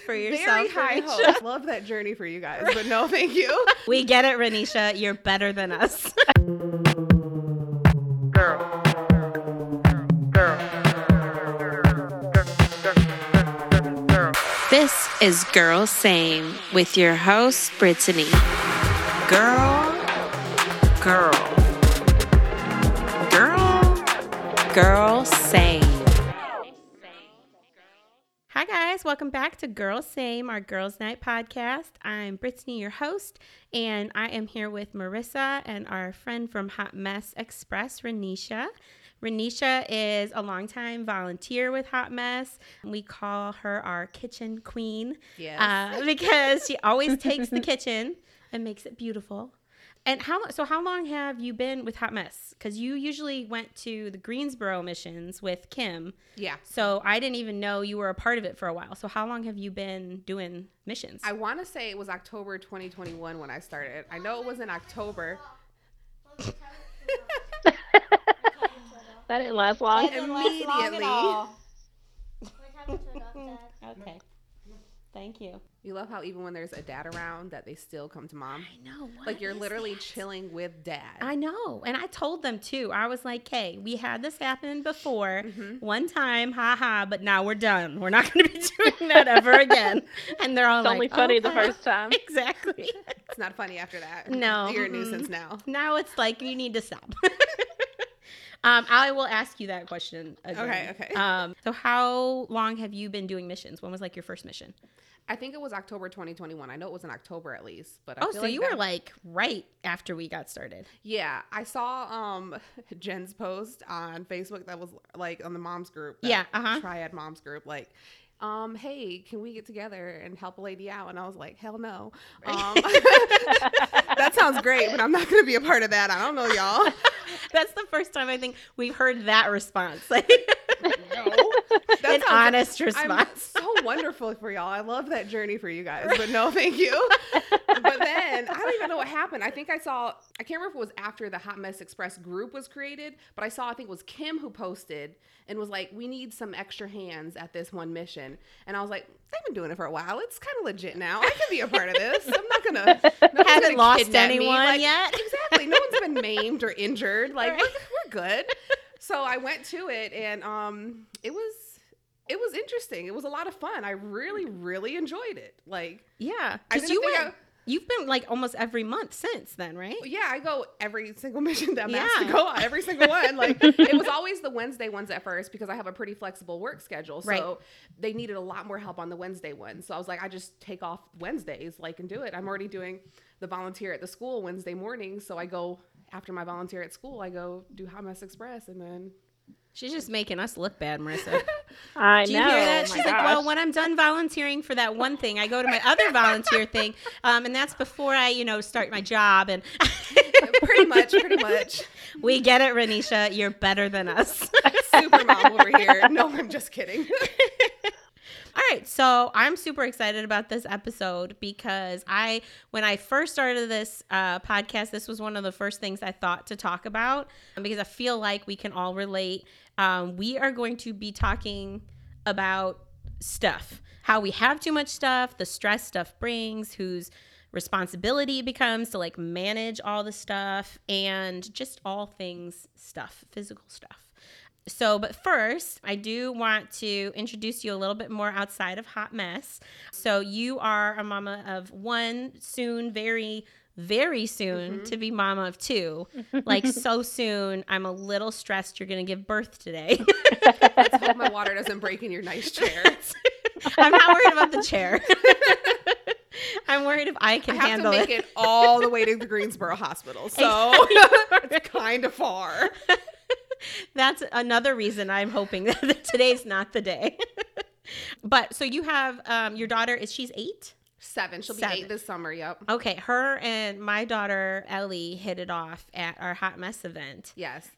hopes for yourself. Very high hopes. Love that journey for you guys, but no, thank you. We get it, Raneesha. You're better than us. Girl. This is Girls' Same with your host, Brittinie. Girls' Same. Hi guys, welcome back to Girls' Same, our Girls' Night podcast. I'm Brittinie, your host, and I am here with Marissa and our friend from Hot Mess Express, Raneesha. Raneesha is a longtime volunteer with Hot Mess. We call her our kitchen queen, because she always takes the kitchen and makes it beautiful. And how long have you been with Hot Mess? Because you usually went to the Greensboro missions with Kim. Yeah. So I didn't even know you were a part of it for a while. So how long have you been doing missions? I want to say it was October 2021 when I started. I know it was in October. That didn't last long. Immediately. Long okay. Thank you. You love how even when there's a dad around that they still come to mom. I know. Like you're literally chilling with dad. I know. And I told them too. I was like, hey, we had this happen before one time. Ha, but now we're done. We're not going to be doing that ever again. And they're all like, it's only funny the first time. Exactly. It's not funny after that. No. You're a nuisance now. Now it's like you need to stop. I will ask you that question again. Okay. So how long have you been doing missions? When was like your first mission? I think it was October 2021. I know it was in October at least. But I feel so like you were like right after we got started. Yeah. I saw Jen's post on Facebook that was like on the moms group. Triad moms group. Like, hey, can we get together and help a lady out? And I was like, hell no. That sounds great, but I'm not going to be a part of that. I don't know, y'all. That's the first time I think we've heard that response. Like, no. An honest response. So wonderful for y'all. I love that journey for you guys, but no, thank you. But then I don't even know what happened. I think I can't remember if it was after the Hot Mess Express group was created, but I think it was Kim who posted and was like, we need some extra hands at this one mission. And I was like, they've been doing it for a while. It's kind of legit now. I can be a part of this. I'm not going to. Haven't lost anyone yet. Exactly. No one's been maimed or injured. Like, we're good. So I went to it, and it was interesting. It was a lot of fun. I really, really enjoyed it. Like, yeah, because you've been like almost every month since then, right? Yeah, I go every single mission that I'm asked to go on, every single one. Like, it was always the Wednesday ones at first because I have a pretty flexible work schedule. So they needed a lot more help on the Wednesday ones. So I was like, I just take off Wednesdays, like, and do it. I'm already doing the volunteer at the school Wednesday morning, so I go. After my volunteer at school, I go do Hot Mess Express, and then... She's just making us look bad, Marissa. I know. Do you hear that? She's like, well, when I'm done volunteering for that one thing, I go to my other volunteer thing, and that's before I, start my job. And Pretty much. We get it, Raneesha. You're better than us. Super mom over here. No, I'm just kidding. All right, so I'm super excited about this episode because when I first started this podcast, this was one of the first things I thought to talk about because I feel like we can all relate. We are going to be talking about stuff, how we have too much stuff, the stress stuff brings, whose responsibility it becomes to like manage all the stuff, and just all things stuff, physical stuff. So, but first, I do want to introduce you a little bit more outside of Hot Mess. So you are a mama of one soon, very, very soon to be mama of two. Like so soon, I'm a little stressed you're going to give birth today. Let's hope my water doesn't break in your nice chair. I'm not worried about the chair. I'm worried if I can handle it. I have to make it all the way to the Greensboro Hospital. So it's kind of far. That's another reason I'm hoping that today's not the day. But so you have your daughter, she's 8? 7. She'll be 7. 8 this summer, yep. Okay, her and my daughter, Ellie, hit it off at our Hot Mess event. Yes.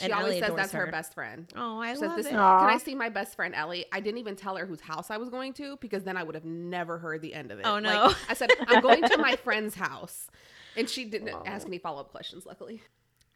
She always says that's her best friend. Oh, I love it. Can I see my best friend, Ellie? I didn't even tell her whose house I was going to because then I would have never heard the end of it. Oh, no. Like, I said, I'm going to my friend's house. And she didn't ask any follow-up questions, luckily.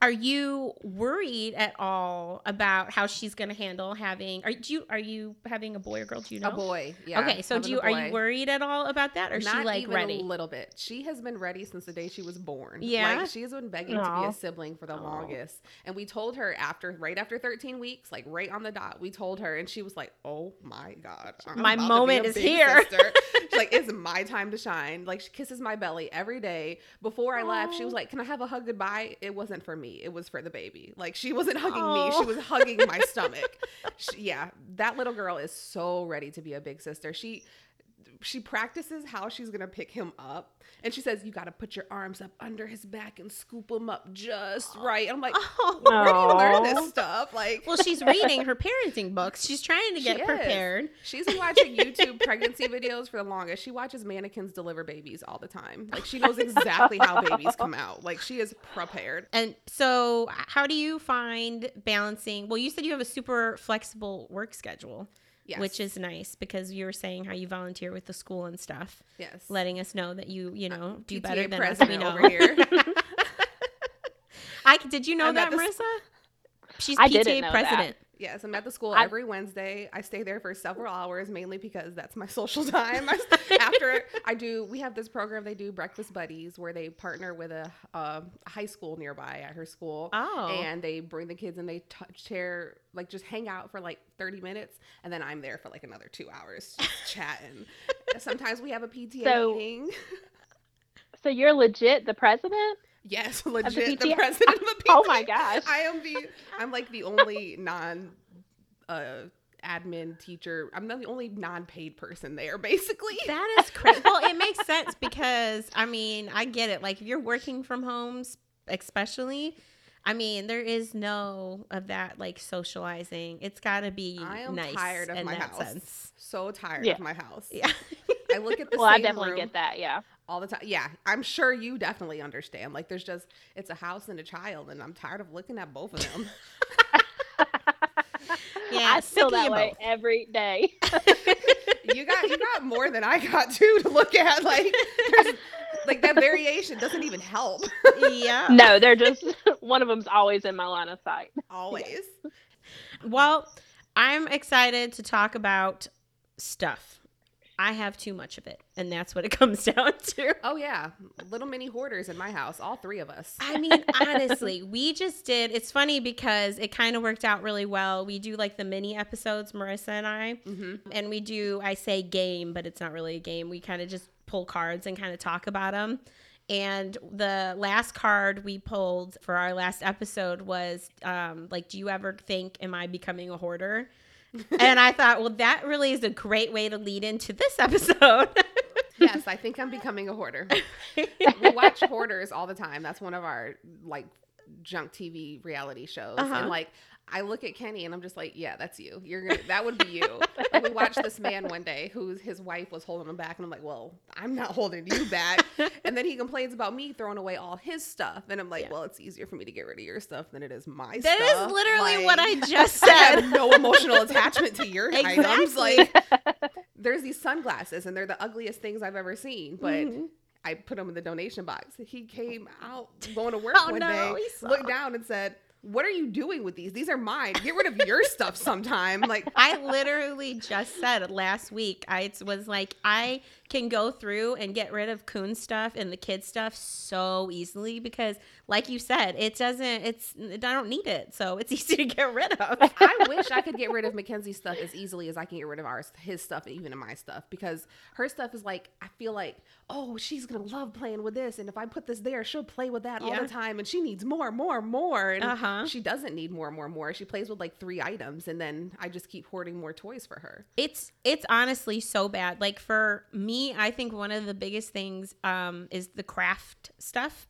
Are you worried at all about how she's going to handle having? Are you having a boy or girl? Do you know? A boy. Yeah. Okay. So are you worried at all about that? Or is she like even ready? A little bit. She has been ready since the day she was born. Yeah. Like she has been begging to be a sibling for the longest. And we told her right after 13 weeks, like right on the dot, we told her, and she was like, "Oh my God, my moment is here." She's like, "It's my time to shine." Like she kisses my belly every day. Before I left, she was like, "Can I have a hug goodbye?" It wasn't for me. It was for the baby. Like she wasn't hugging me, she was hugging my stomach. That little girl is so ready to be a big sister. She practices how she's gonna pick him up, and she says, "You gotta put your arms up under his back and scoop him up just right." I'm like, where do you learn this stuff? Like, well, she's reading her parenting books. She's trying to get prepared. She's been watching YouTube pregnancy videos for the longest. She watches mannequins deliver babies all the time. Like, she knows exactly how babies come out. Like, she is prepared. And so, how do you find balancing? Well, you said you have a super flexible work schedule. Yes. Which is nice, because you were saying how you volunteer with the school and stuff. Yes. Letting us know that you know, do PTA better than us. We know. Over here. Did you know that, Marissa? She's PTA president. That. Yes, I'm at the school every Wednesday. I stay there for several hours, mainly because that's my social time. We have this program, they do Breakfast Buddies, where they partner with a high school nearby at her school. Oh. And they bring the kids and they share, like, just hang out for like 30 minutes. And then I'm there for like another 2 hours just chatting. Sometimes we have a PTA meeting. So you're legit the president? Yes, legit, the president of the PTA. Oh my gosh. I'm like the only admin teacher. I'm not the only non-paid person there, basically. That is crazy. Well, it makes sense, because, I mean, I get it. Like, if you're working from home, especially, I mean, there is no of that, like, socializing. It's got to be nice. I am tired of my house. Sense. So tired of my house. Yeah. I look at the same room. Well, I definitely get that, yeah. All the time. Yeah, I'm sure you definitely understand. Like, there's just, it's a house and a child, and I'm tired of looking at both of them. Yeah, I feel that way every day. You got more than I got to look at. Like, that variation doesn't even help. Yeah. No, they're just, one of them's always in my line of sight. Always. Yeah. Well, I'm excited to talk about stuff. I have too much of it, and that's what it comes down to. Oh, yeah. Little mini hoarders in my house, all three of us. I mean, honestly, it's funny because it kind of worked out really well. We do like the mini episodes, Marissa and I, and we do, I say game, but it's not really a game. We kind of just pull cards and kind of talk about them. And the last card we pulled for our last episode was, do you ever think, am I becoming a hoarder? And I thought, well, that really is a great way to lead into this episode. Yes, I think I'm becoming a hoarder. We watch Hoarders all the time. That's one of our, like, junk TV reality shows. Uh-huh. And, like, I look at Kenny and I'm just like, yeah, that's you. That would be you. Like, we watched this man one day his wife was holding him back, and I'm like, well, I'm not holding you back. And then he complains about me throwing away all his stuff, and I'm like, well, it's easier for me to get rid of your stuff than it is my stuff. That is literally what I just said. I have no emotional attachment to your items. Like, there's these sunglasses, and they're the ugliest things I've ever seen, but. Mm-hmm. I put him in the donation box. He came out going to work one day, looked down and said, "What are you doing with these? These are mine. Get rid of your stuff sometime." Like, I literally just said last week, I was like, I can go through and get rid of Coon's stuff and the kids' stuff so easily because, like you said, I don't need it. So it's easy to get rid of. I wish I could get rid of Mackenzie's stuff as easily as I can get rid of his stuff, even my stuff, because her stuff is like, I feel like, oh, she's going to love playing with this. And if I put this there, she'll play with that all the time. And she needs more. And she doesn't need more. She plays with like three items. And then I just keep hoarding more toys for her. It's honestly so bad. Like, for me, I think one of the biggest things is the craft stuff.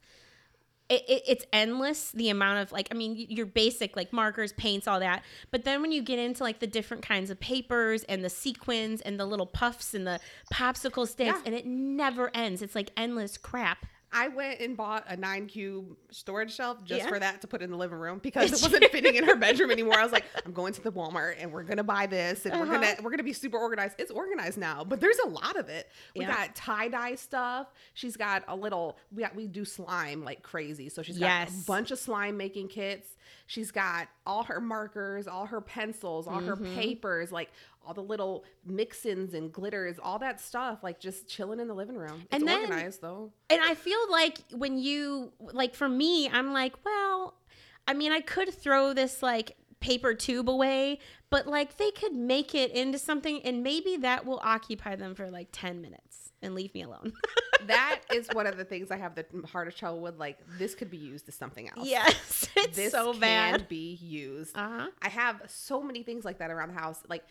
It's endless, the amount of, like, I mean, your basic, like, markers, paints, all that. But then when you get into, like, the different kinds of papers and the sequins and the little puffs and the popsicle sticks, and it never ends. It's like endless crap. I went and bought a 9-cube storage shelf just for that to put in the living room because it wasn't fitting in her bedroom anymore. I was like, I'm going to the Walmart and we're gonna buy this and we're gonna be super organized. It's organized now, but there's a lot of it. We got tie dye stuff. She's got a little. We do slime like crazy, so she's got a bunch of slime making kits. She's got all her markers, all her pencils, all her papers, like all the little mix-ins and glitters, all that stuff, like just chilling in the living room. It's organized though. And I feel like when you, like for me, I'm like, well, I mean, I could throw this like paper tube away, but like they could make it into something and maybe that will occupy them for like 10 minutes and leave me alone. That is one of the things I have the hardest trouble with. Like, this could be used as something else. Yes, it's this so bad. This can be used. I have so many things like that around the house. Like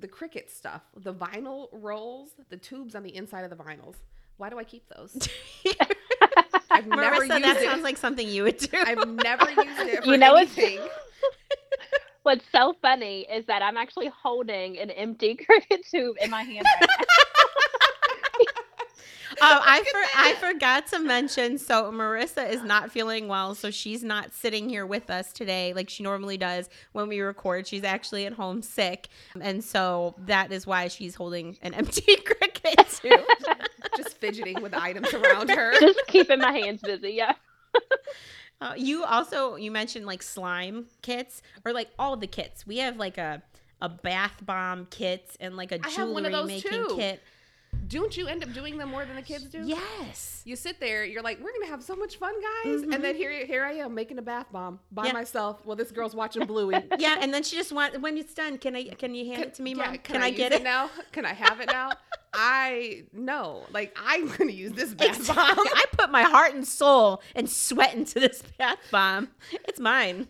the Cricut stuff, the vinyl rolls, the tubes on the inside of the vinyls. Why do I keep those? I've never used that. It sounds like something you would do. I've never used it for anything. What's so funny is that I'm actually holding an empty Cricut tube in my hand right now. I forgot to mention, so Marissa is not feeling well, so she's not sitting here with us today like she normally does when we record. She's actually at home sick, and so that is why she's holding an empty Cricut tube. Just fidgeting with items around her. Just keeping my hands busy, yeah. You mentioned like slime kits, or like all the kits. We have like a bath bomb kit and like a jewelry making kit. Don't you end up doing them more than the kids do? Yes. You sit there, you're like, we're going to have so much fun, guys. Mm-hmm. And then here I am making a bath bomb by myself while this girl's watching Bluey. Yeah, and then she just wants, when it's done, can you hand it to me, Mom? Can I get it now? Can I have it now? I'm going to use this bath bomb. I put my heart and soul and sweat into this bath bomb. It's mine.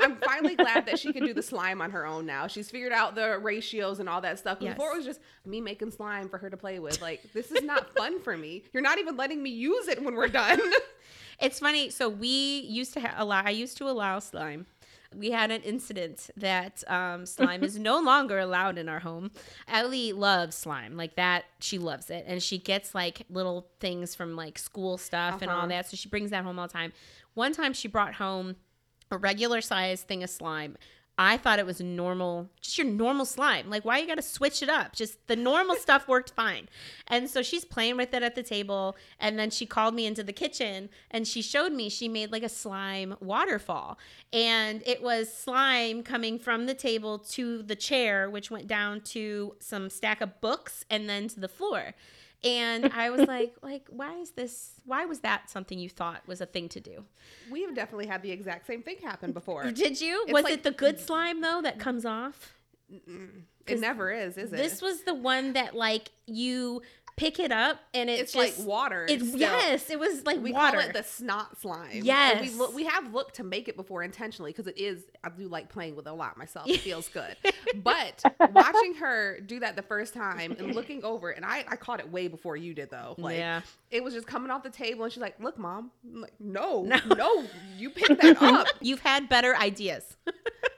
I'm finally glad that she can do the slime on her own now. She's figured out the ratios and all that stuff. Before it was just me making slime for her to play with. Like, this is not fun for me. You're not even letting me use it when we're done. It's funny. So we used to allow slime. We had an incident that slime is no longer allowed in our home. Ellie loves slime like that. She loves it. And she gets like little things from like school stuff and all that. So she brings that home all the time. One time she brought home a regular size thing of slime. I thought it was normal, just your normal slime. Like, why you got to switch it up? Just the normal stuff worked fine. And so she's playing with it at the table. And then she called me into the kitchen and she showed me, she made like a slime waterfall. And it was slime coming from the table to the chair, which went down to some stack of books and then to the floor. And I was like, why was that something you thought was a thing to do? We have definitely had the exact same thing happen before. Did you? It's was it the good slime, though, that comes off? It never is it? This was the one that, like, you pick it up and it's just, like water. It was like we water. We call it the snot slime. Yes. And we have looked to make it before intentionally because it is, I do like playing with it a lot myself. It feels good. But watching her do that the first time and looking over, and I caught it way before you did though. Like, it was just coming off the table and she's like, look, Mom. I'm like, no, you picked that up. You've had better ideas.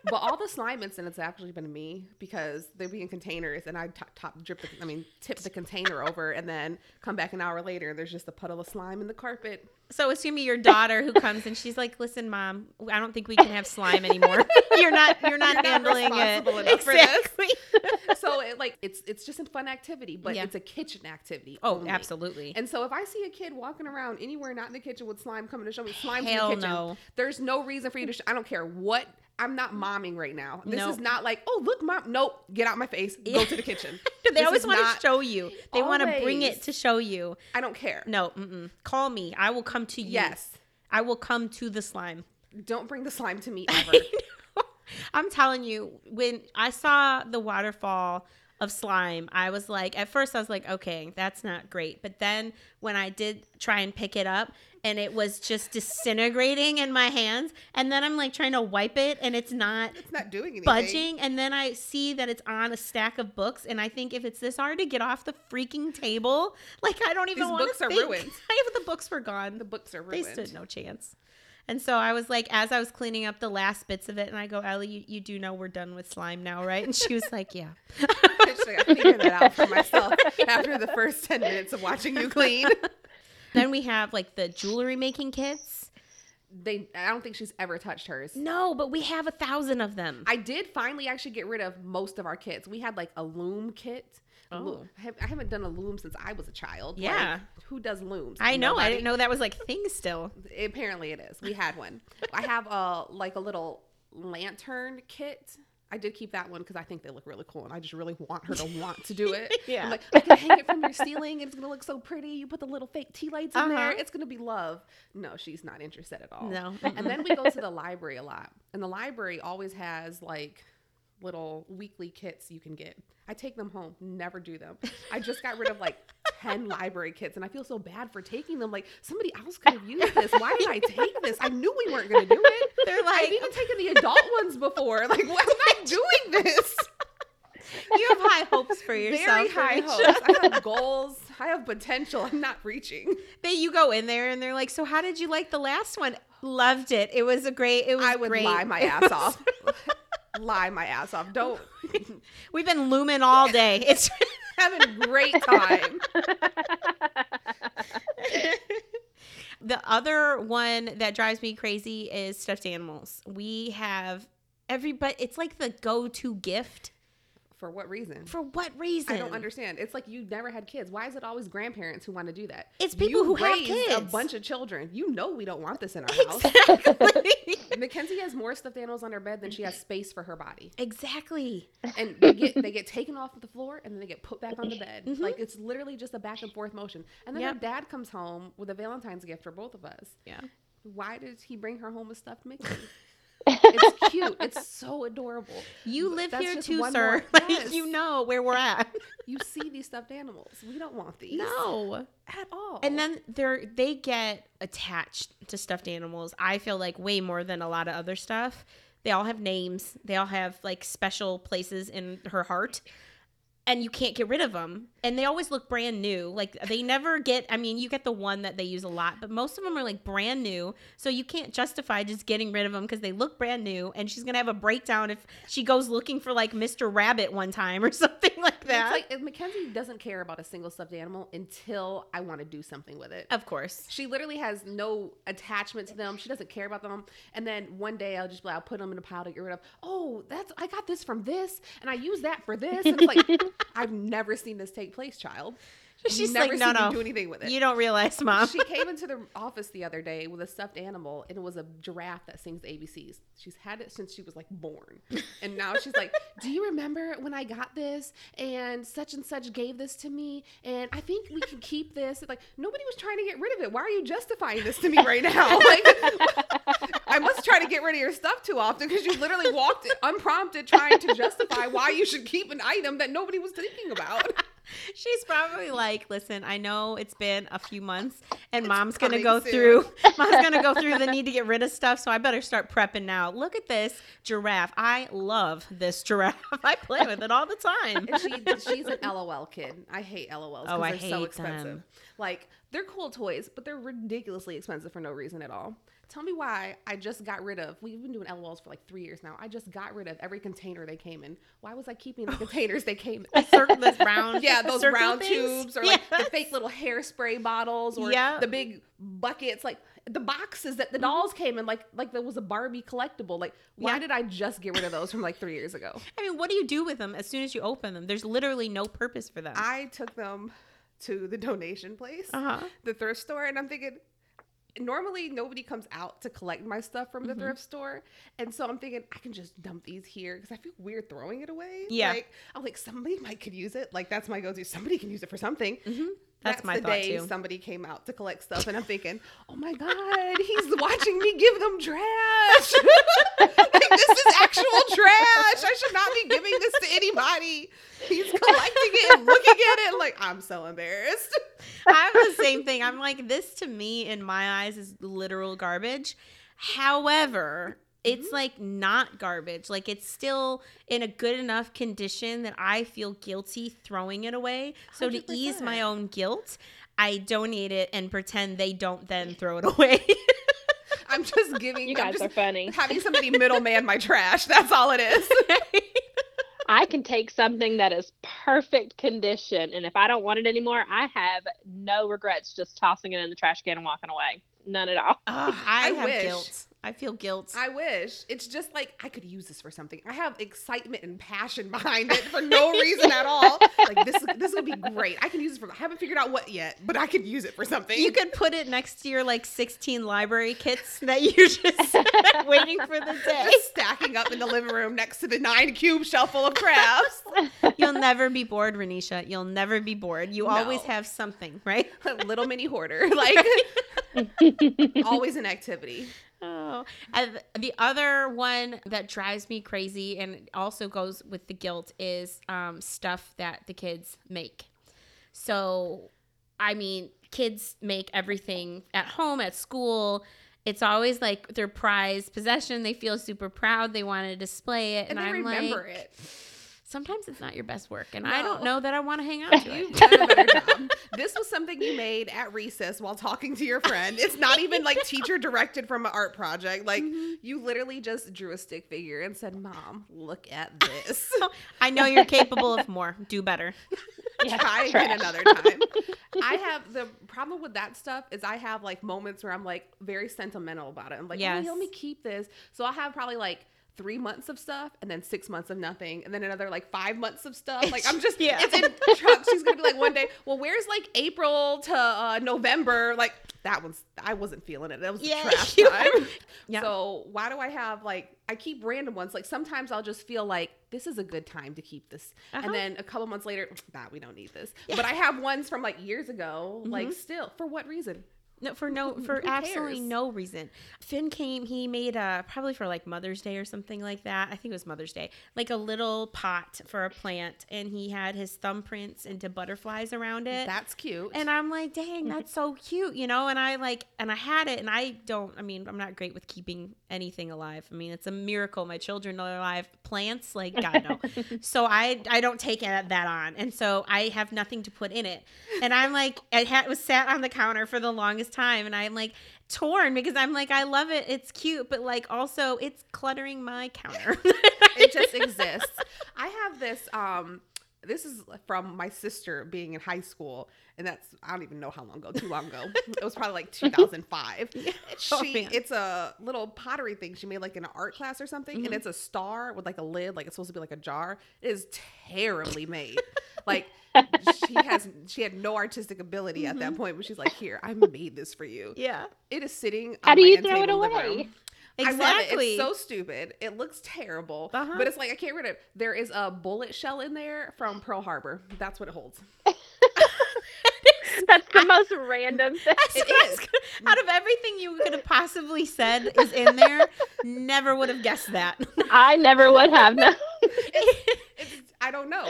But all the slime incidents have actually been me because they'd be in containers and I'd tip the container over and then come back an hour later and there's just a puddle of slime in the carpet. So it's going to be your daughter who comes and she's like, listen, Mom, I don't think we can have slime anymore. You're not handling it. Exactly. For this. So it's just a fun activity, but it's a kitchen activity. Oh, only. Absolutely. And so if I see a kid walking around anywhere not in the kitchen with slime coming to show me slime in the kitchen, there's no reason for you to I don't care what. I'm not momming right now. This is not like, oh, look, Mom. Nope. Get out my face. Go to the kitchen. They always want to show you. They want to bring it to show you. I don't care. No. Mm-mm. Call me. I will come to you. Yes. I will come to the slime. Don't bring the slime to me ever. I'm telling you, when I saw the waterfall of slime, I was like, at first I was like, okay, that's not great. But then when I did try and pick it up, and it was just disintegrating in my hands. And then I'm like trying to wipe it and it's not doing anything. Budging. And then I see that it's on a stack of books. And I think if it's this hard to get off the freaking table, like I don't even want to think. These books are ruined. The books were gone. The books are ruined. They stood no chance. And so I was like, as I was cleaning up the last bits of it, and I go, Ellie, you do know we're done with slime now, right? And she was like, yeah. Actually, I figured that out for myself after the first 10 minutes of watching you clean. Then we have like the jewelry making kits. I don't think she's ever touched hers. No, but we have 1,000 of them. I did finally actually get rid of most of our kits. We had like a loom kit. Oh. I haven't done a loom since I was a child. Yeah. Like, who does looms? I know. I didn't know that was like a thing still. Apparently it is. We had one. I have a little lantern kit. I did keep that one because I think they look really cool, and I just really want her to want to do it. Yeah. I'm like, I can hang it from your ceiling. It's going to look so pretty. You put the little fake tea lights in there. It's going to be love. No, she's not interested at all. No. And then we go to the library a lot, and the library always has like little weekly kits you can get. I take them home, never do them. I just got rid of like 10 library kits, and I feel so bad for taking them. Like, somebody else could have used this. Why did I take this? I knew we weren't going to do it. They're like, I've even taken the adult ones before. Like, why am I doing this? You have high hopes for yourself. Very high hopes. I have goals. I have potential. I'm not reaching. You go in there and they're like, so how did you like the last one? Loved it. It was great. I would lie my ass off. Lie my ass off. Don't. We've been looming all day. It's having a great time. The other one that drives me crazy is stuffed animals. We have everybody. It's like the go-to gift. For what reason? I don't understand. It's like you never had kids. Why is it always grandparents who want to do that? It's people who have kids. A bunch of children. You know we don't want this in our house. Mackenzie has more stuffed animals on her bed than she has space for her body. Exactly. And they get taken off of the floor, and then they get put back on the bed. Mm-hmm. Like, it's literally just a back and forth motion. And then her dad comes home with a Valentine's gift for both of us. Yeah. Why did he bring her home a stuffed Mickey? It's cute. It's so adorable. You live here too, sir. Yes. You know where we're at. You see these stuffed animals. We don't want these. No. At all. And then they get attached to stuffed animals, I feel like, way more than a lot of other stuff. They all have names. They all have like special places in her heart. And you can't get rid of them. And they always look brand new. Like, they never get, I mean, you get the one that they use a lot, but most of them are like brand new. So you can't justify just getting rid of them because they look brand new. And she's going to have a breakdown if she goes looking for like Mr. Rabbit one time or something like that. It's like, Mackenzie doesn't care about a single stuffed animal until I want to do something with it. Of course. She literally has no attachment to them. She doesn't care about them. And then one day I'll just be like, I'll put them in a pile to get rid of. Oh, I got this from this. And I use that for this. And it's like... I've never seen this take place, child. She's never like, no, do anything with it. You don't realize, Mom. She came into the office the other day with a stuffed animal, and it was a giraffe that sings the ABCs. She's had it since she was like born. And now she's like, do you remember when I got this and such gave this to me? And I think we can keep this. It's like, nobody was trying to get rid of it. Why are you justifying this to me right now? Like, I must try to get rid of your stuff too often because you literally walked unprompted trying to justify why you should keep an item that nobody was thinking about. She's probably like, listen, I know it's been a few months and mom's going to go through the need to get rid of stuff. So I better start prepping now. Look at this giraffe. I love this giraffe. I play with it all the time. And she's an LOL kid. I hate LOLs because they're so expensive. Them. Like, they're cool toys, but they're ridiculously expensive for no reason at all. Tell me why I just got rid of, we've been doing LOLs for like 3 years now. I just got rid of every container they came in. Why was I keeping the containers they came in? Those round, those round things? Tubes or like the fake little hairspray bottles or the big buckets, like the boxes that the dolls came in, like there was a Barbie collectible. Like, why did I just get rid of those from like 3 years ago? I mean, what do you do with them as soon as you open them? There's literally no purpose for them. I took them to the donation place, the thrift store, and I'm thinking, normally nobody comes out to collect my stuff from the thrift store, and so I'm thinking I can just dump these here because I feel weird throwing it away. I'm like, somebody could use it. Like, that's my go-to. Somebody can use it for something. That's my thought too. Somebody came out to collect stuff, and I'm thinking, oh my god, he's watching me give them trash. Like, this is actual trash. I should not be giving this to anybody. He's collecting it and looking at it like, I'm so embarrassed. I'm the same thing. I'm like, this to me, in my eyes, is literal garbage. However, it's like not garbage. Like, it's still in a good enough condition that I feel guilty throwing it away. So 100%. To ease my own guilt, I donate it and pretend they don't then throw it away. I'm just giving you guys are funny. Having somebody middleman my trash. That's all it is. I can take something that is perfect condition, and if I don't want it anymore, I have no regrets just tossing it in the trash can and walking away. None at all. I have guilt. I feel guilt. I wish. It's just like, I could use this for something. I have excitement and passion behind it for no reason at all. Like, this would be great. I can use it for, I haven't figured out what yet, but I could use it for something. You could put it next to your, like, 16 library kits that you're just waiting for the day. Just stacking up in the living room next to the 9-cube shelf full of crafts. You'll never be bored, Raneesha. You'll never be bored. You always have something, right? A little mini hoarder. Like, always an activity. Oh, and the other one that drives me crazy and also goes with the guilt is stuff that the kids make. So, I mean, kids make everything at home, at school. It's always like their prized possession. They feel super proud. They want to display it. And I remember it. Sometimes it's not your best work, and I don't know that I want to hang out to it. You've done a better job. This was something you made at recess while talking to your friend. It's not even like teacher-directed from an art project. Like, you literally just drew a stick figure and said, Mom, look at this. I know you're capable of more. Do better. Yeah, try again another time. I have the problem with that stuff is I have, like, moments where I'm, like, very sentimental about it. I'm like, yes. Let me keep this. So I'll have probably, like, 3 months of stuff and then 6 months of nothing and then another like 5 months of stuff. Like, I'm just it's in chunks. She's gonna be like one day, well, where's like April to November? Like, that one's, I wasn't feeling it. That was the trash time. Yeah. So why do I have, like, I keep random ones. Like, sometimes I'll just feel like this is a good time to keep this. And then a couple months later, that we don't need this. Yeah. But I have ones from like years ago, like, still, for what reason? For absolutely no reason. Finn came, he made probably for like Mother's Day or something like that. I think it was Mother's Day, like a little pot for a plant, and he had his thumbprints into butterflies around it. That's cute. And I'm like, dang, that's so cute, you know? And I had it, and I'm not great with keeping anything alive. I mean, it's a miracle my children are alive. Plants, like, God, no. So I don't take that on. And so I have nothing to put in it. And I'm like, it was sat on the counter for the longest time, and I'm like torn because I'm like, I love it, it's cute, but like also it's cluttering my counter. It just exists. I have this this is from my sister being in high school, and that's, I don't even know how long ago, too long ago. It was probably like 2005. It's a little pottery thing she made like in an art class or something, and it's a star with like a lid, like it's supposed to be like a jar. It is terribly made. Like, she had no artistic ability at that point, but she's like, here, I made this for you. Yeah. It is sitting on my end table in the room. How do you throw it away? Exactly. I love it. It's so stupid. It looks terrible, but it's like, I can't read it. There is a bullet shell in there from Pearl Harbor. That's what it holds. That's the most random thing. It is. Out of everything you could have possibly said is in there, never would have guessed that. I never would have. No. I don't know.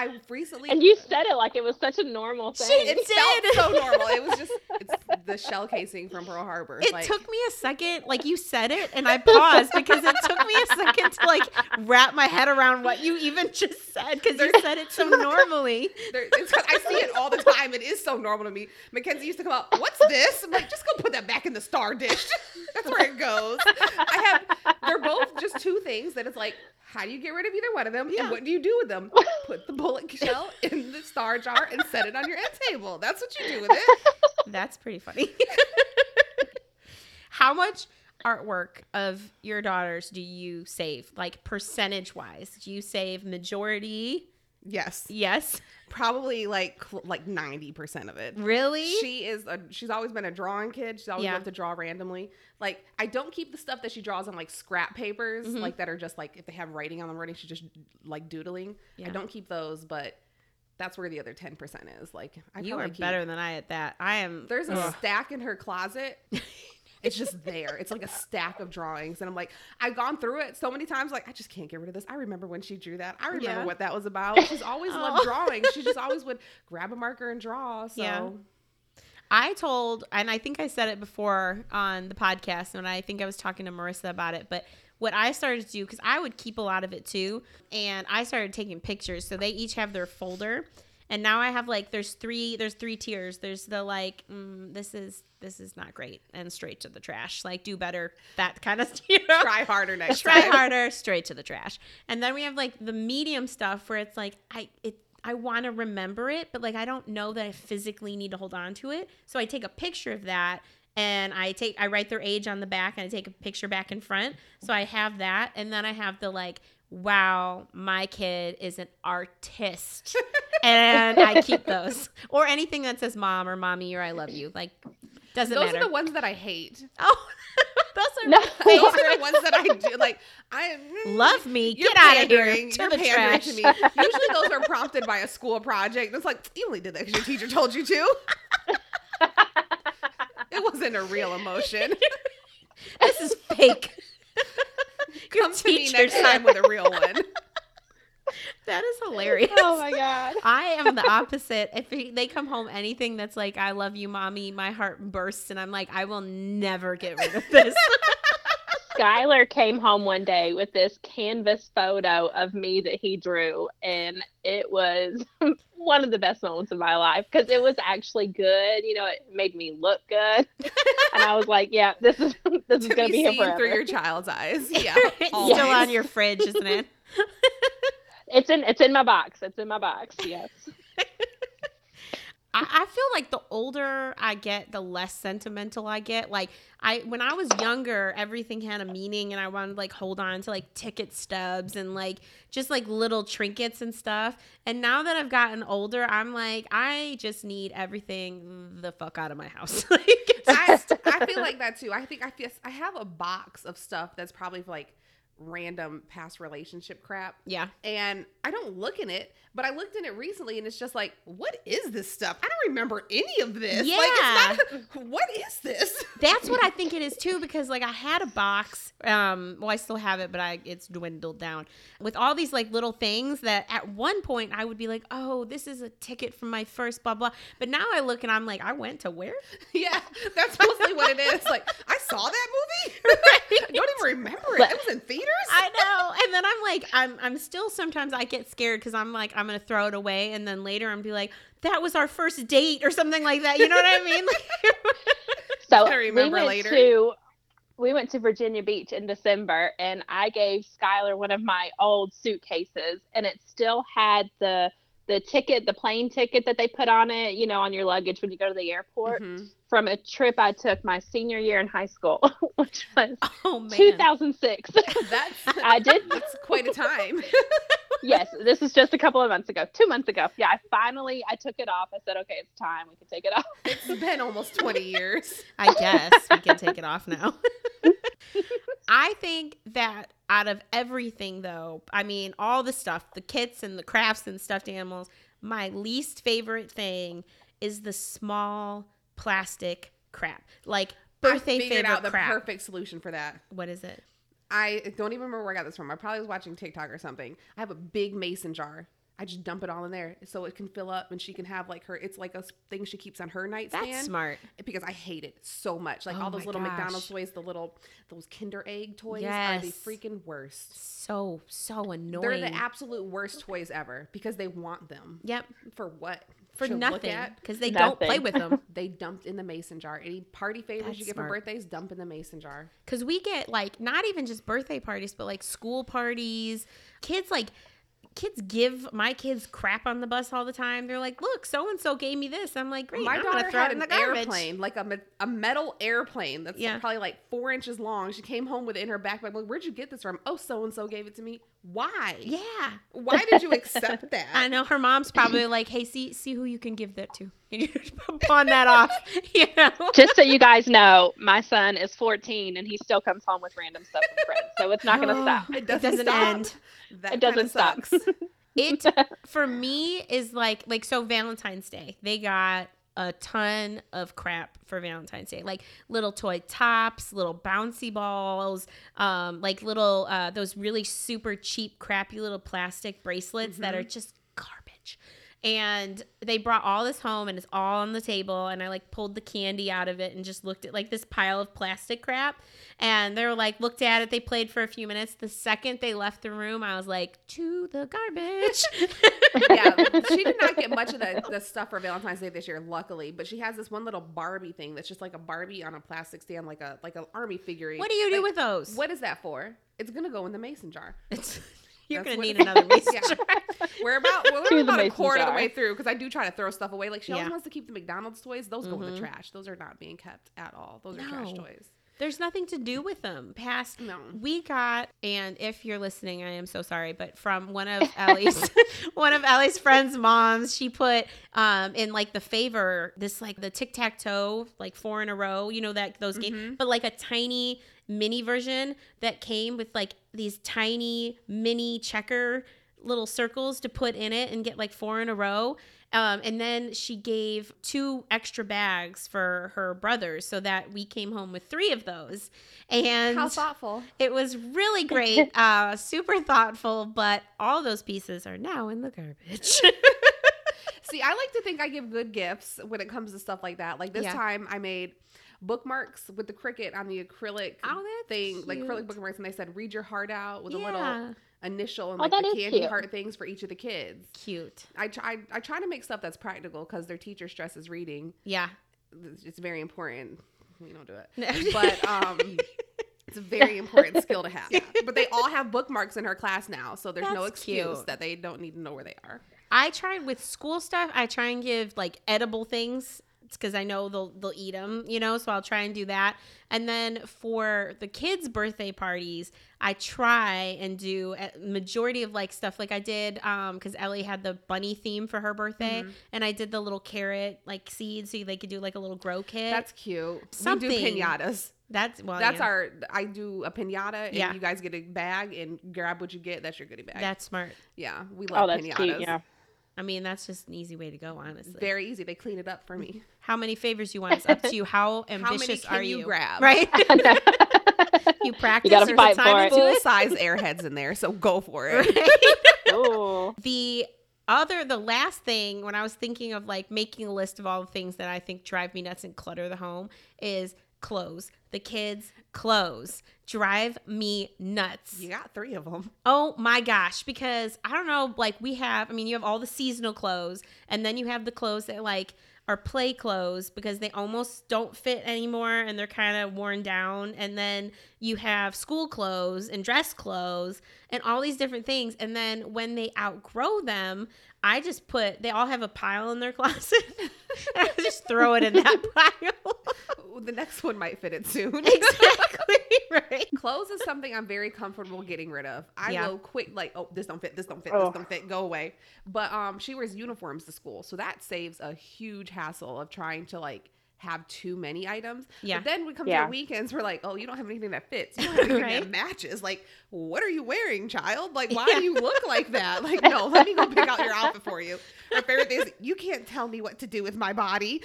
I recently... And you said it like it was such a normal thing. It felt so normal. It was just, it's the shell casing from Pearl Harbor. It took me a second. Like, you said it, and I paused because it took me a second to, like, wrap my head around what you even just said, because you said it so normally. I see it all the time. It is so normal to me. Mackenzie used to come out, what's this? I'm like, just go put that back in the star dish. That's where it goes. They're both just two things that it's like, how do you get rid of either one of them? Yeah. And what do you do with them? Put the bullet shell in the star jar and set it on your end table. That's what you do with it. That's pretty funny. How much artwork of your daughters do you save? Like, percentage-wise, do you save majority? Yes. Yes. Probably like 90% of it. Really? She's always been a drawing kid. She's always loved to draw randomly. Like, I don't keep the stuff that she draws on like scrap papers, like that are just like, if they have writing on them, writing, she's just like doodling. Yeah. I don't keep those, but that's where the other 10% is. Like, you are better than I at that. I am. There's a stack in her closet. It's just there. It's like a stack of drawings. And I'm like, I've gone through it so many times. Like, I just can't get rid of this. I remember when she drew that. I remember what that was about. She's always loved drawing. She just always would grab a marker and draw. So and I think I said it before on the podcast, and I think I was talking to Marissa about it, but what I started to do, because I would keep a lot of it too, and I started taking pictures. So they each have their folder. And now I have like there's three tiers. There's the like this is not great and straight to the trash. Like do better. That kind of, you know, try harder next time. Try harder, straight to the trash. And then we have like the medium stuff where it's like I want to remember it, but like I don't know that I physically need to hold on to it. So I take a picture of that. And I write their age on the back, and I take a picture back in front. So I have that. And then I have the like, wow, my kid is an artist. And I keep those. Or anything that says mom or mommy or I love you. Like, doesn't matter. Those are the ones that I hate. Oh, those are the ones that I do. Like, I love me. Get out of here. You're pandering trash. To me. Usually those are prompted by a school project. It's like, you only did that because your teacher told you to. It wasn't a real emotion. This is fake. Come to me next time with a real one. That is hilarious. Oh, my God. I am the opposite. If they come home anything that's like, I love you, mommy, my heart bursts. And I'm like, I will never get rid of this. Skylar came home one day with this canvas photo of me that he drew. And it was one of the best moments of my life because it was actually good. You know, it made me look good. And I was like, yeah, this is going to be here forever. Through your child's eyes. Yeah. It's always. Still on your fridge, isn't it? It's in my box. It's in my box. Yes. I feel like the older I get, the less sentimental I get. Like when I was younger, everything had a meaning and I wanted to like hold on to like ticket stubs and like just like little trinkets and stuff. And now that I've gotten older, I'm like, I just need everything the fuck out of my house. Like, I feel like that too. I think I have a box of stuff that's probably like random past relationship crap. Yeah. And I don't look in it, but I looked in it recently and it's just like, what is this stuff? I don't remember any of this. Yeah. Like, it's not what is this? That's what I think it is too, because like I had a box, well I still have it, but it's dwindled down with all these like little things that at one point I would be like, oh, this is a ticket from my first blah, blah. But now I look and I'm like, I went to where? Yeah. That's mostly what it is. Like, I saw that movie. Right. I don't even remember it. It was in theater. I know. And then I'm like, I'm still sometimes I get scared because I'm like, I'm going to throw it away. And then later I'm be like, that was our first date or something like that. You know what I mean? Like, so I remember we went to Virginia Beach in December and I gave Skylar one of my old suitcases and it still had the ticket, the plane ticket that they put on it, you know, on your luggage when you go to the airport from a trip I took my senior year in high school, which was 2006. That's quite a time. Yes. This is just a couple of months ago, 2 months ago. Yeah. I took it off. I said, okay, it's time. We can take it off. It's been almost 20 years. I guess we can take it off now. I think that out of everything, though, I mean, all the stuff, the kits and the crafts and stuffed animals, my least favorite thing is the small plastic crap. Like birthday favorite crap. I figured out the perfect solution for that. What is it? I don't even remember where I got this from. I probably was watching TikTok or something. I have a big mason jar. I just dump it all in there so it can fill up and she can have like her, it's like a thing she keeps on her nightstand. That's smart. Because I hate it so much. Like all those little McDonald's toys, those Kinder Egg toys are the freaking worst. So annoying. They're the absolute worst toys ever because they want them. Yep. For what? For nothing, because they don't play with them. They dumped in the mason jar. Any party favors you get for birthdays, dump in the mason jar. Because we get like not even just birthday parties, but like school parties. Kids give my kids crap on the bus all the time. They're like, look, so-and-so gave me this. I'm like, great. My daughter had an airplane, like a metal airplane that's probably like 4 inches long. She came home with it in her backpack. I'm like, where'd you get this from? Oh, so-and-so gave it to me. Why? Yeah. Why did you accept that? I know. Her mom's probably like, hey, see who you can give that to. Pawn that off. You know? Just so you guys know, my son is 14 and he still comes home with random stuff from friends. So it's not going to stop. It doesn't end. It doesn't stop. It, for me, is like, so Valentine's Day, they got a ton of crap for Valentine's Day, like little toy tops, little bouncy balls, like little, those really super cheap, crappy little plastic bracelets that are just garbage. And they brought all this home, and it's all on the table. And I, like, pulled the candy out of it and just looked at, like, this pile of plastic crap. And they were, like, looked at it. They played for a few minutes. The second they left the room, I was like, to the garbage. Yeah, she did not get much of the stuff for Valentine's Day this year, luckily. But she has this one little Barbie thing that's just, like, a Barbie on a plastic stand, like an army figurine. What do you do with those? What is that for? It's going to go in the mason jar. You're going to need another mason jar. We're about a quarter of the way through, because I do try to throw stuff away. Like, she always wants to keep the McDonald's toys. Those go in the trash. Those are not being kept at all. Those are trash toys. There's nothing to do with them. We got, and if you're listening, I am so sorry, but from one of Ellie's friends' moms, she put in, like, the favor, this, like, the tic-tac-toe, like, 4 in a row, you know, that those games, but, like, a tiny mini version that came with, like, these tiny mini checker little circles to put in it and get, like, 4 in a row. And then she gave 2 extra bags for her brothers, so that we came home with 3 of those. And how thoughtful. It was really great. Super thoughtful, but all those pieces are now in the garbage. See, I like to think I give good gifts when it comes to stuff like that. Like, this time I made bookmarks with the Cricut on the acrylic thing, cute. Like acrylic bookmarks. And they said, read your heart out with a little initial and, like, the candy heart things for each of the kids. Cute. I try to make stuff that's practical, because their teacher stresses reading. Yeah. It's very important. We don't do it. But it's a very important skill to have. Yeah. But they all have bookmarks in her class now, so there's no excuse that they don't need to know where they are. I try with school stuff. I try and give, like, edible things, because I know they'll eat them, you know, so I'll try and do that. And then for the kids' birthday parties, I try and do a majority of, like, stuff like I did, because Ellie had the bunny theme for her birthday, and I did the little carrot, like, seeds, so they could do, like, a little grow kit. That's cute. Something. We do piñatas. That's our. I do a piñata, and you guys get a bag and grab what you get. That's your goodie bag. That's smart. Yeah, we love piñatas. Cute, yeah. I mean, that's just an easy way to go, honestly. Very easy. They clean it up for me. How many favors do you want? It's up to you. How ambitious are you? How many can you grab? Right? You practice. You gotta fight for it. Full size airheads in there, so go for it. Right? Ooh. The last thing, when I was thinking of, like, making a list of all the things that I think drive me nuts and clutter the home, is clothes. The kids' clothes drive me nuts. You got 3 of them. Oh my gosh. Because I don't know, like, you have all the seasonal clothes, and then you have the clothes that, like, are play clothes because they almost don't fit anymore and they're kind of worn down. And then you have school clothes and dress clothes and all these different things. And then when they outgrow them, they all have a pile in their closet. And I just throw it in that pile. The next one might fit it soon. Exactly. Right. Clothes is something I'm very comfortable getting rid of. I will quick, like, oh, this don't fit, this don't fit, this don't fit, go away. But she wears uniforms to school, so that saves a huge hassle of trying to, like, have too many items. Yeah. But then we come to the weekends, we're like, oh, you don't have anything that fits. You don't have anything that matches. Like, what are you wearing, child? Like, why do you look like that? Like, no, let me go pick out your outfit for you. My favorite thing is, you can't tell me what to do with my body.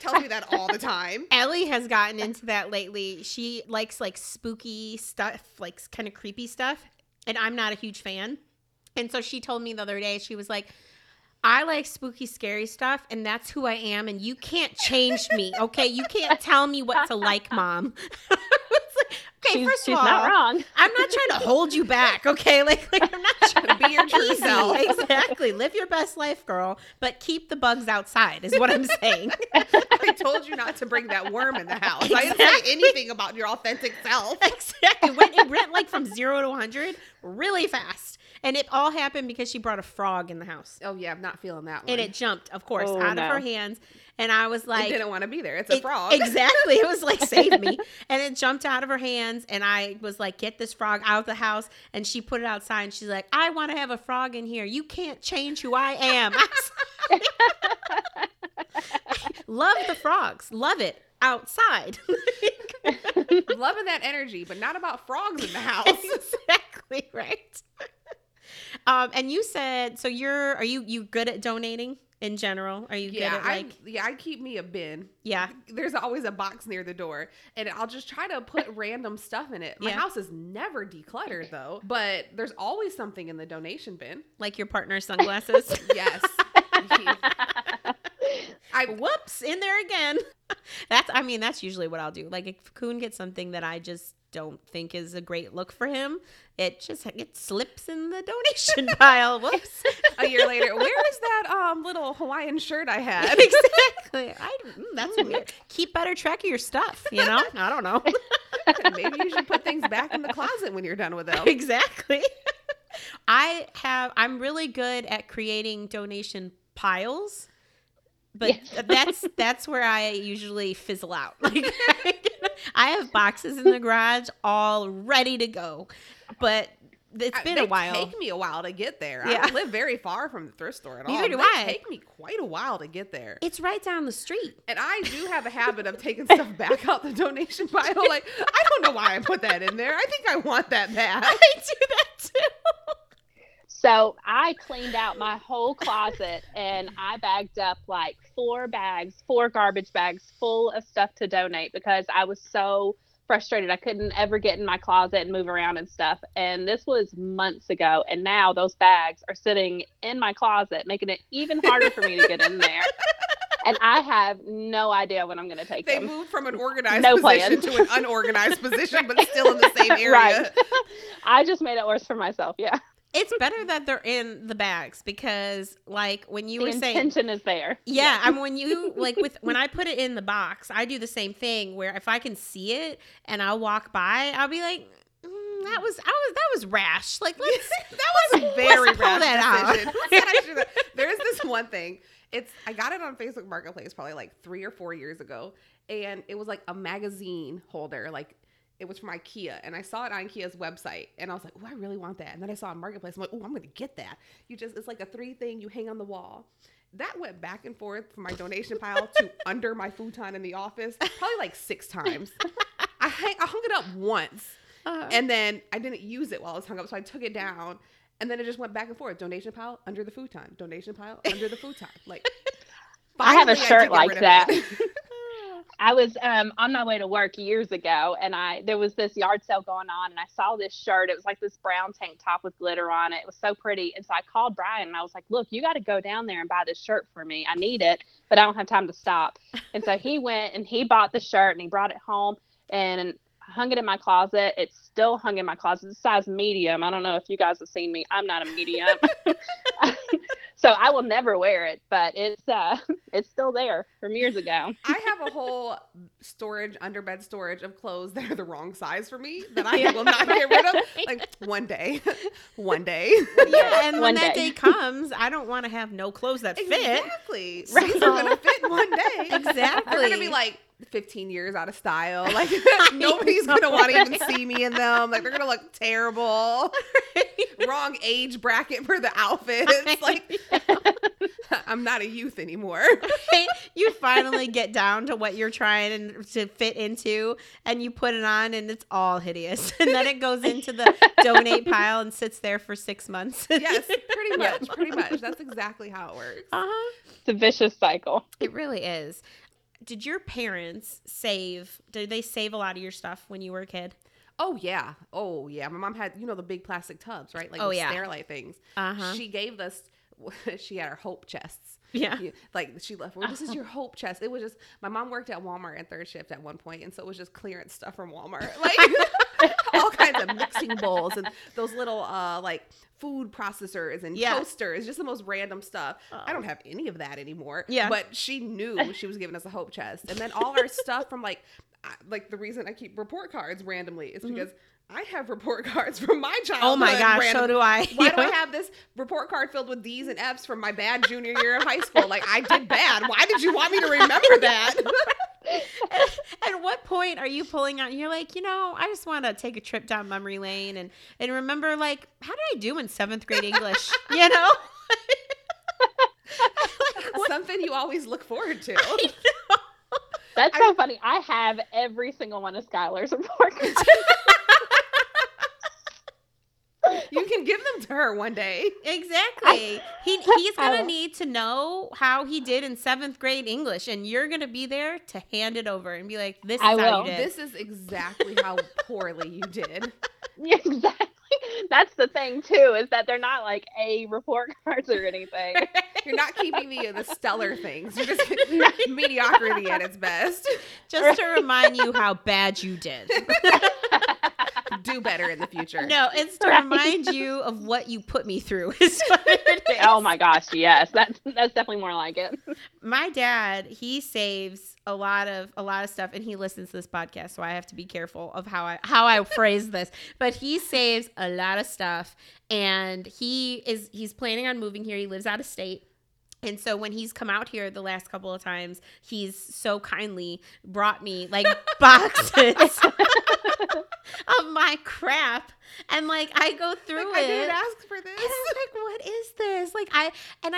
Tells me that all the time. Ellie has gotten into that lately. She likes, like, spooky stuff, like, kind of creepy stuff. And I'm not a huge fan. And so she told me the other day, she was like, I like spooky, scary stuff, and that's who I am, and you can't change me, okay? You can't tell me what to like, Mom. Okay, first of all, not wrong. I'm not trying to hold you back, okay? Like I'm not trying to be your true self. Exactly. Live your best life, girl, but keep the bugs outside is what I'm saying. I told you not to bring that worm in the house. Exactly. I didn't say anything about your authentic self. Exactly. It went, like, from 0 to 100 really fast. And it all happened because she brought a frog in the house. Oh, yeah. I'm not feeling that one. And it jumped, of course, out of her hands. And I was like... It didn't want to be there. It's a frog. Exactly. It was like, save me. And it jumped out of her hands. And I was like, get this frog out of the house. And she put it outside. And she's like, I want to have a frog in here. You can't change who I am. Love the frogs. Love it. Outside. Loving that energy, but not about frogs in the house. Exactly. Right. And you said, so are you good at donating? in general? Are you good at like... I keep me a bin. Yeah. There's always a box near the door, and I'll just try to put random stuff in it. My house is never decluttered, though, but there's always something in the donation bin. Like your partner's sunglasses? Yes. Whoops, in there again. That's usually what I'll do. Like if Coon gets something that I just don't think is a great look for him, it slips in the donation pile. Whoops. A year later, where is that little Hawaiian shirt I had? Exactly. That's weird. Keep better track of your stuff, you know? I don't know. Maybe you should put things back in the closet when you're done with them. Exactly. I'm really good at creating donation piles. But that's where I usually fizzle out. Like, I have boxes in the garage all ready to go, but it's been a while. It take me a while to get there. Yeah. I don't live very far from the thrift store at all. Neither do I. It take me quite a while to get there. It's right down the street. And I do have a habit of taking stuff back out the donation pile. Like, I don't know why I put that in there. I think I want that back. I do that too. So I cleaned out my whole closet and I bagged up like 4 garbage bags full of stuff to donate because I was so frustrated. I couldn't ever get in my closet and move around and stuff. And this was months ago. And now those bags are sitting in my closet, making it even harder for me to get in there. And I have no idea when I'm going to take them. They moved from an organized position to an unorganized position, but still in the same area. Right. I just made it worse for myself. Yeah. It's better that they're in the bags because, like, when you were saying... The intention is there. Yeah. And when I put it in the box, I do the same thing where if I can see it and I'll walk by, I'll be like, that was rash. Like, that was a very rash decision. There is this one thing. I got it on Facebook Marketplace probably like 3 or 4 years ago. And it was like a magazine holder, like... It was from IKEA, and I saw it on IKEA's website, and I was like, "Oh, I really want that." And then I saw it on Marketplace. I'm like, "Oh, I'm going to get that." It's like a 3 thing you hang on the wall. That went back and forth from my donation pile to under my futon in the office, probably like 6 times. I hung it up once, and then I didn't use it while it was hung up, so I took it down, and then it just went back and forth: donation pile under the futon, donation pile under the futon. Like, I have a shirt like that. I was on my way to work years ago, and there was this yard sale going on, and I saw this shirt. It was like this brown tank top with glitter on it. It was so pretty. And so I called Brian, and I was like, "Look, you got to go down there and buy this shirt for me. I need it, but I don't have time to stop." And so he went, and he bought the shirt, and he brought it home, and hung it in my closet. It's still hung in my closet. It's size medium. I don't know if you guys have seen me. I'm not a medium. So I will never wear it, but it's still there from years ago. I have a whole underbed storage of clothes that are the wrong size for me that I will not get rid of. Like one day. Yeah, and when that day comes, I don't want to have no clothes that fit. Exactly. Right. They're going to fit in one day. Exactly. They're going to be like 15 years out of style. Like nobody's going to want to even see me in them. Like they're going to look terrible. Wrong age bracket for the outfits. Like I'm not a youth anymore. You finally get down to what you're trying to fit into and you put it on and it's all hideous. And then it goes into the donate pile and sits there for 6 months. Yes, pretty much. That's exactly how it works. Uh-huh. It's a vicious cycle. It really is. Did your parents did they save a lot of your stuff when you were a kid? Oh, yeah. Oh, yeah. My mom had, the big plastic tubs, right? Like Stairlight things. Uh-huh. She gave us, she had our hope chests. Yeah. Like she left, this is your hope chest. It was just, my mom worked at Walmart in third shift at one point. And so it was just clearance stuff from Walmart. Like all kinds of mixing bowls and those little like food processors and toasters, just the most random stuff. Oh. I don't have any of that anymore. Yeah. But she knew she was giving us a hope chest. And then all our stuff from like the reason I keep report cards randomly is because I have report cards from my childhood. Oh my gosh, randomly. So do I. Why do I have this report card filled with D's and F's from my bad junior year of high school? Like I did bad. Why did you want me to remember that? At what point are you pulling out? And you're like, I just want to take a trip down memory lane and remember, like, how did I do in 7th grade English? Like, something you always look forward to. I know. That's so funny. I have every single one of Skylar's report cards. You can give them to her one day. Exactly. He's going to need to know how he did in 7th grade English, and you're going to be there to hand it over and be like, this is how you did. This is exactly how poorly you did. Yeah, exactly. That's the thing, too, is that they're not like A report cards or anything. You're not keeping the stellar things. You're just mediocrity at its best. Just to remind you how bad you did. Do better in the future. No, it's to remind you of what you put me through. Is what it is. Oh my gosh, yes, that's definitely more like it. My dad, he saves a lot of stuff, and he listens to this podcast, so I have to be careful of how I phrase this. But he saves a lot of stuff, and he's planning on moving here. He lives out of state. And so when he's come out here the last couple of times, he's so kindly brought me like boxes of my crap. And like I go through it. I didn't ask for this. And I'm like, what is this? Like I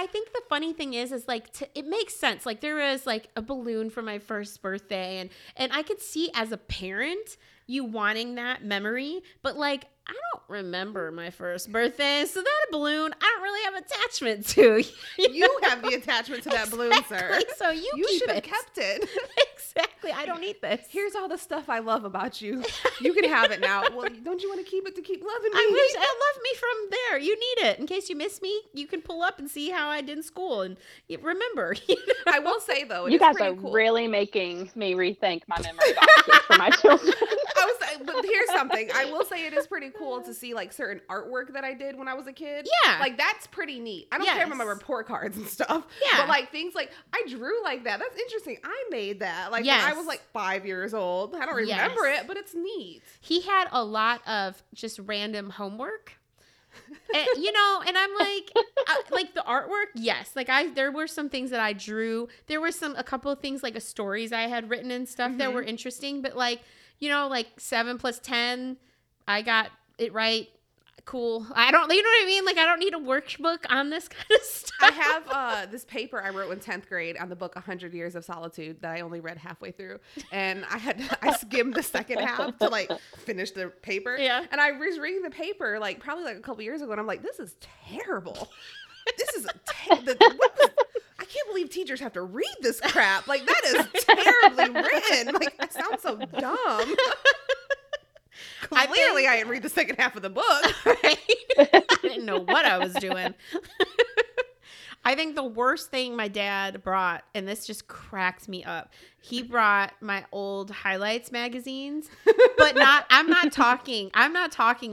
think the funny thing is like it makes sense. Like there was like a balloon for my first birthday, and I could see as a parent you wanting that memory, but like I don't remember my first birthday, so that balloon I don't really have attachment to. You have the attachment to that balloon, sir. So you should have kept it. Exactly. I don't need this. Here's all the stuff I love about you. You can have it now. Well, don't you want to keep it to keep loving me? I love me from there. You need it in case you miss me. You can pull up and see how I did in school and remember. You know? I will say though, you guys are cool. Really making me rethink my memory boxes for my children. But here's something. I will say it is pretty cool to see like certain artwork that I did when I was a kid. Yeah. Like that's pretty neat. I don't care about my report cards and stuff. Yeah. But like things like I drew like that. That's interesting. I made that. Like when I was like 5 years old. I don't remember it, but it's neat. He had a lot of just random homework. And I'm like, like the artwork. Yes. Like there were some things that I drew. There were a couple of things like stories I had written and stuff that were interesting, but like, you know, like 7 plus 10, I got it right. Cool. I don't, you know what I mean? Like, I don't need a workbook on this kind of stuff. I have this paper I wrote in 10th grade on the book 100 Years of Solitude that I only read halfway through. And I skimmed the second half to like finish the paper. Yeah. And I was reading the paper like probably like a couple years ago, and I'm like, this is terrible. I can't believe teachers have to read this crap. Like, that is terribly written. Like, that sounds so dumb. Clearly, I didn't read the second half of the book. Right? I didn't know what I was doing. I think the worst thing my dad brought, and this just cracks me up, he brought my old Highlights magazines, but I'm not talking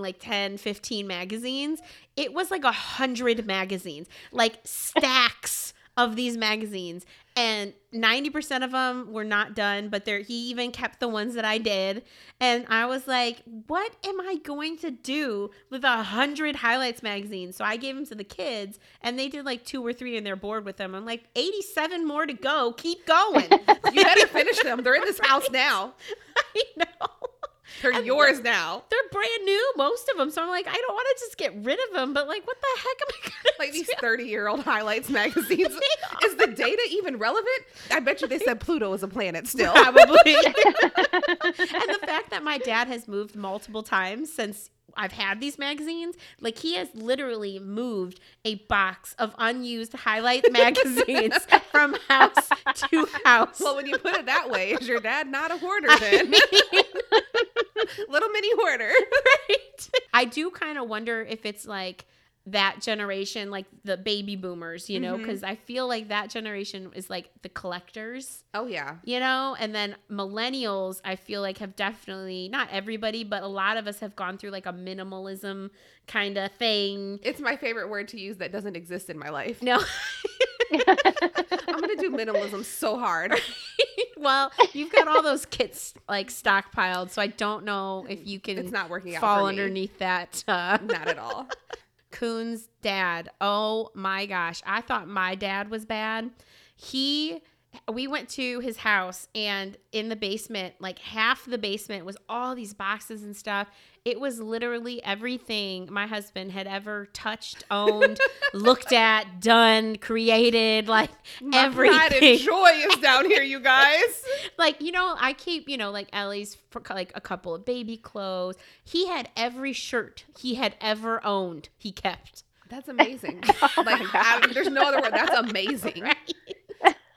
like 10, 15 magazines. It was like 100 magazines, like stacks of these magazines. And 90% of them were not done, but he even kept the ones that I did. And I was like, what am I going to do with 100 Highlights magazines? So I gave them to the kids, and they did like 2 or 3, and they're bored with them. I'm like, 87 more to go. Keep going. You better finish them. They're in this house now. I know. They're yours now. They're brand new, most of them. So I'm like, I don't want to just get rid of them, but like, what the heck am I going to do? These 30-year-old Highlights magazines. Is the data even relevant? I bet you they said Pluto is a planet still. Probably. And the fact that my dad has moved multiple times since I've had these magazines, like he has literally moved a box of unused Highlight magazines from house to house. Well, when you put it that way, is your dad not a hoarder then? Little mini hoarder. Right. I do kind of wonder if it's like that generation, like the baby boomers, you know, because I feel like that generation is like the collectors. Oh, yeah. You know, and then millennials, I feel like have definitely, not everybody, but a lot of us have gone through like a minimalism kind of thing. It's my favorite word to use that doesn't exist in my life. No. I'm going to do minimalism so hard. Well, you've got all those kits like stockpiled, so I don't know if you can it's not working fall out underneath that. Not at all. Coon's dad. Oh my gosh. I thought my dad was bad. He we went to his house, and in the basement, like half the basement was all these boxes and stuff. It was literally everything my husband had ever touched, owned, looked at, done, created, like my everything. Joy is down here, you guys. Like, you know, I keep, you know, like Ellie's, for, like a couple of baby clothes. He had every shirt he had ever owned, he kept. That's amazing. Like, there's no other word. That's amazing. Right?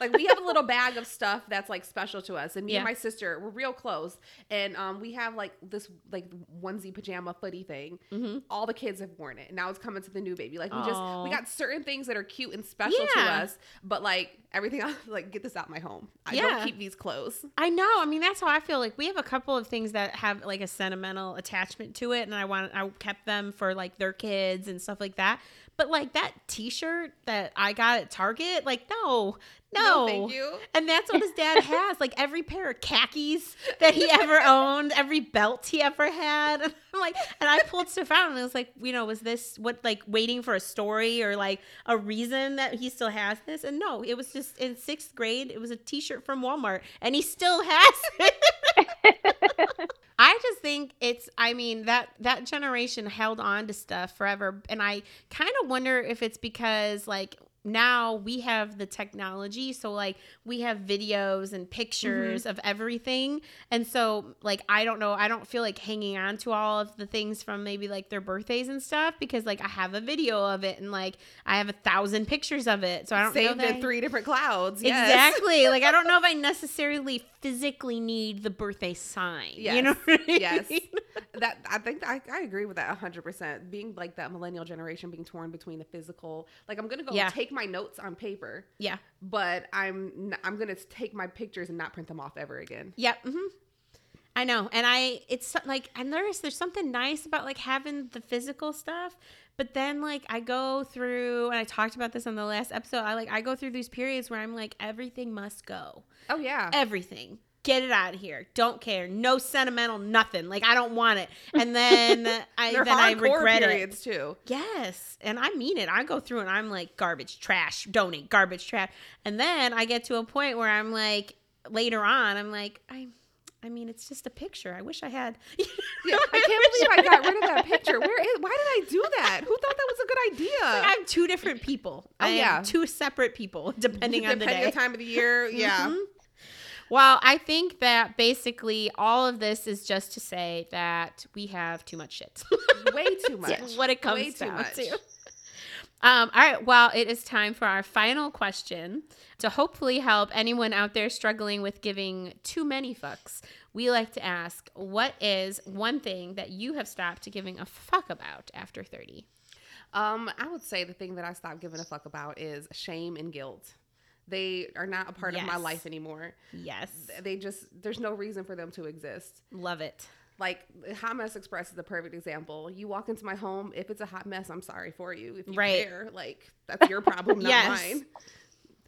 Like, we have a little bag of stuff that's, like, special to us. And me and my sister, we're real close. And we have, like, this, like, onesie, pajama, footy thing. Mm-hmm. All the kids have worn it. And now it's coming to the new baby. Like, we just, we got certain things that are cute and special to us. But, like, everything else, like, get this out of my home. I don't keep these clothes. I know. I mean, that's how I feel. Like, we have a couple of things that have, like, a sentimental attachment to it. And I kept them for, like, their kids and stuff like that. But, like, that T-shirt that I got at Target, like, no, thank you. And that's what his dad has. Like, every pair of khakis that he ever owned, every belt he ever had. And I'm like, and I pulled stuff out, and it was like, you know, was this what, like, waiting for a story or, like, a reason that he still has this? And no, it was just in 6th grade. It was a T-shirt from Walmart, and he still has it. I just think it's, I mean, that generation held on to stuff forever. And I kind of wonder if it's because, like, now we have the technology. So, like, we have videos and pictures of everything. And so, like, I don't know. I don't feel like hanging on to all of the things from maybe, like, their birthdays and stuff, because, like, I have a video of it, and, like, I have 1,000 pictures of it. So I don't know. Saved in 3 different clouds. Yes. Exactly. Like, I don't know if I necessarily physically need the birthday sign. Yes. You know what I mean? Yes. That, I think I agree with that 100%. Being, like, that millennial generation, being torn between the physical, like, I'm going to go take my notes on paper, but I'm gonna take my pictures and not print them off ever again. I know. And it's like, I noticed there's something nice about, like, having the physical stuff, but then, like, I go through, and I talked about this on the last episode, I go through these periods where I'm like, everything must go. Oh yeah, everything. Get it out of here. Don't care. No sentimental nothing. Like, I don't want it. And then I regret periods it. Too. Yes. And I mean it. I go through and I'm like, garbage, trash, donate, garbage, trash. And then I get to a point where I'm like, later on, I'm like, I mean, it's just a picture. I wish I had. I can't believe I got rid of that picture. Why did I do that? Who thought that was a good idea? Like, I'm 2 different people. I am 2 separate people, depending on the day. Depending on the time of the year. Yeah. Mm-hmm. Well, I think that basically all of this is just to say that we have too much shit. Way too much. Yes. What it comes Way down too much. To. All right. Well, it is time for our final question to hopefully help anyone out there struggling with giving too many fucks. We like to ask, what is one thing that you have stopped giving a fuck about after 30? I would say the thing that I stopped giving a fuck about is shame and guilt. They are not a part of my life anymore. Yes. They just, there's no reason for them to exist. Love it. Like, Hot Mess Express is the perfect example. You walk into my home, if it's a hot mess, I'm sorry for you. If you care, like, that's your problem, not mine.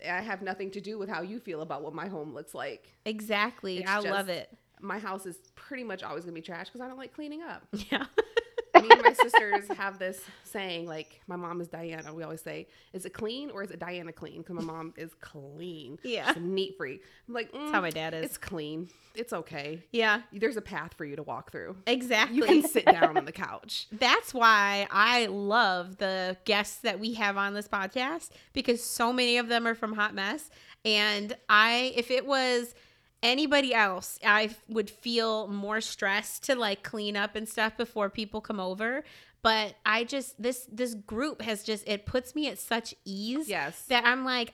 I have nothing to do with how you feel about what my home looks like. Exactly. It's love it. My house is pretty much always going to be trash because I don't like cleaning up. Yeah. Me and my sisters have this saying, like, my mom is Diana. We always say, is it clean or is it Diana clean? Because my mom is clean. Yeah. She's neat free. I'm like, that's how my dad is. It's clean. It's okay. Yeah. There's a path for you to walk through. Exactly. You can sit down on the couch. That's why I love the guests that we have on this podcast, because so many of them are from Hot Mess. And if it was anybody else, I would feel more stressed to, like, clean up and stuff before people come over. But I just, this group has just, it puts me at such ease that I'm like,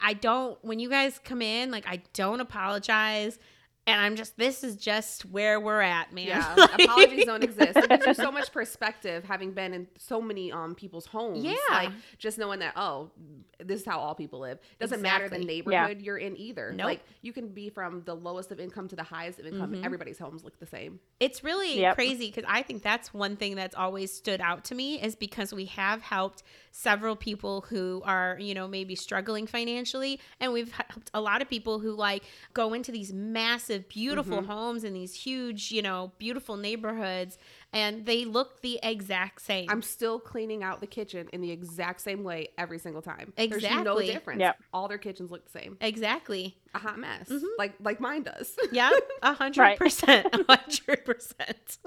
when you guys come in, like, I don't apologize. And I'm just, this is just where we're at, man. Yeah, like, apologies don't exist. It gives you so much perspective, having been in so many people's homes. Yeah. Like, just knowing that, oh, this is how all people live. It doesn't matter the neighborhood you're in either. Nope. Like, you can be from the lowest of income to the highest of income. Mm-hmm. Everybody's homes look the same. It's really crazy, because I think that's one thing that's always stood out to me, is because we have helped several people who are, you know, maybe struggling financially. And we've helped a lot of people who, like, go into these massive beautiful mm-hmm. homes in these huge, you know, beautiful neighborhoods, and they look the exact same. I'm still cleaning out the kitchen in the exact same way every single time. Exactly. There's no difference. Yep. All their kitchens look the same. Exactly. A hot mess. Mm-hmm. Like mine does. Yeah. 100%. 100%.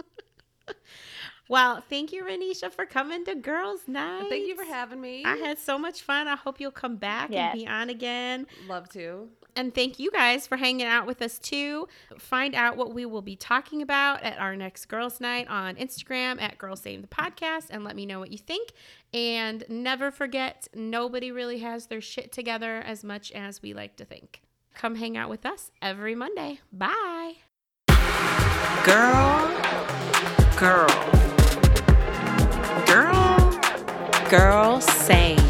Well, thank you, Raneesha, for coming to Girls' Night. Thank you for having me. I had so much fun. I hope you'll come back and be on again. Love to. And thank you guys for hanging out with us, too. Find out what we will be talking about at our next Girls' Night on Instagram at Girls' Same the Podcast, and let me know what you think. And never forget, nobody really has their shit together as much as we like to think. Come hang out with us every Monday. Bye. Girl. Girl. Girl, same.